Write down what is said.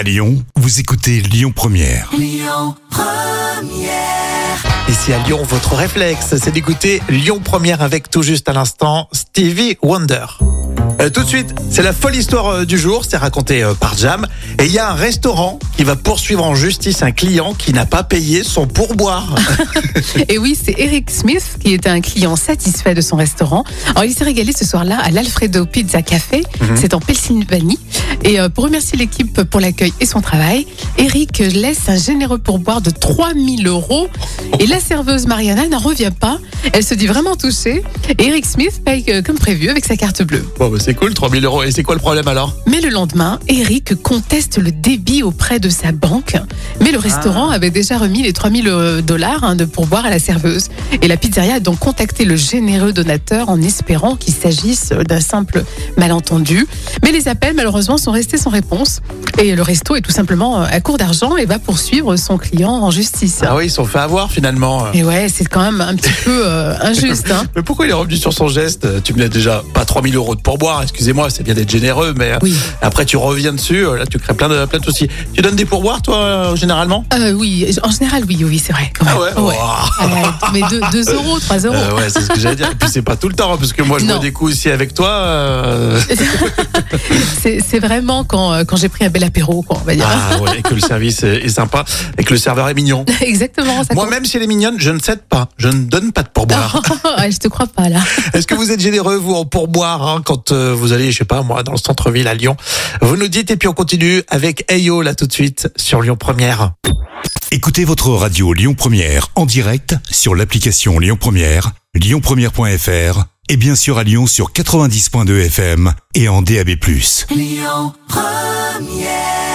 À Lyon, vous écoutez Lyon Première. Lyon Première. Ici à Lyon, votre réflexe, c'est d'écouter Lyon Première avec tout juste à l'instant Stevie Wonder. Tout de suite, c'est la folle histoire du jour, c'est raconté par Jam. Et il y a un restaurant qui va poursuivre en justice un client qui n'a pas payé son pourboire. Et oui, c'est Eric Smith qui était un client satisfait de son restaurant. Alors il s'est régalé ce soir-là à l'Alfredo Pizza Café, c'est en Pennsylvanie. Et pour remercier l'équipe pour l'accueil et son travail, Eric laisse un généreux pourboire de 3 000 €. Et la serveuse Mariana n'en revient pas. Elle se dit vraiment touchée. Et Eric Smith paye comme prévu avec sa carte bleue. Bon, bah c'est cool, 3 000 €. Et c'est quoi le problème alors ? Mais le lendemain, Eric conteste le débit auprès de sa banque. Mais le restaurant avait déjà remis les 3 000 $ de pourboire à la serveuse. Et la pizzeria a donc contacté le généreux donateur en espérant qu'il s'agisse d'un simple malentendu. Mais les appels, malheureusement, sont restés sans réponse. Et le resto est tout simplement à court d'argent et va poursuivre son client en justice. Ah oui, ils sont fait avoir finalement. Et ouais, c'est quand même un petit peu injuste. Mais pourquoi il est revenu sur son geste ? Tu me laisses déjà pas 3 000 € de pourboire, excusez-moi, c'est bien d'être généreux, mais oui. Après tu reviens dessus, là tu crées plein de soucis. Tu donnes des pourboires toi, généralement ? Oui, en général oui, c'est vrai. Ah ouais, ouais. Oh. Mais 2 €, 3 €. Ouais, c'est ce que j'allais dire. Et puis c'est pas tout le temps, parce que moi je bois des coups ici avec toi. C'est vraiment quand j'ai pris un bel apéro, quoi, on va dire. Ah ouais, et que le service est sympa, et que le serveur est mignon. Exactement. Moi-même, si elle est mignonne, je ne cède pas. Je ne donne pas de pourboire. Je te crois pas, là. Est-ce que vous êtes généreux, vous, en pourboire, quand vous allez, je sais pas, moi, dans le centre-ville à Lyon ? Vous nous dites, et puis on continue avec Ayo, là, tout de suite, sur Lyon Première. Écoutez votre radio Lyon Première en direct sur l'application Lyon Première, lyonpremière.fr, et bien sûr à Lyon sur 90.2 FM et en DAB+. Lyon Première.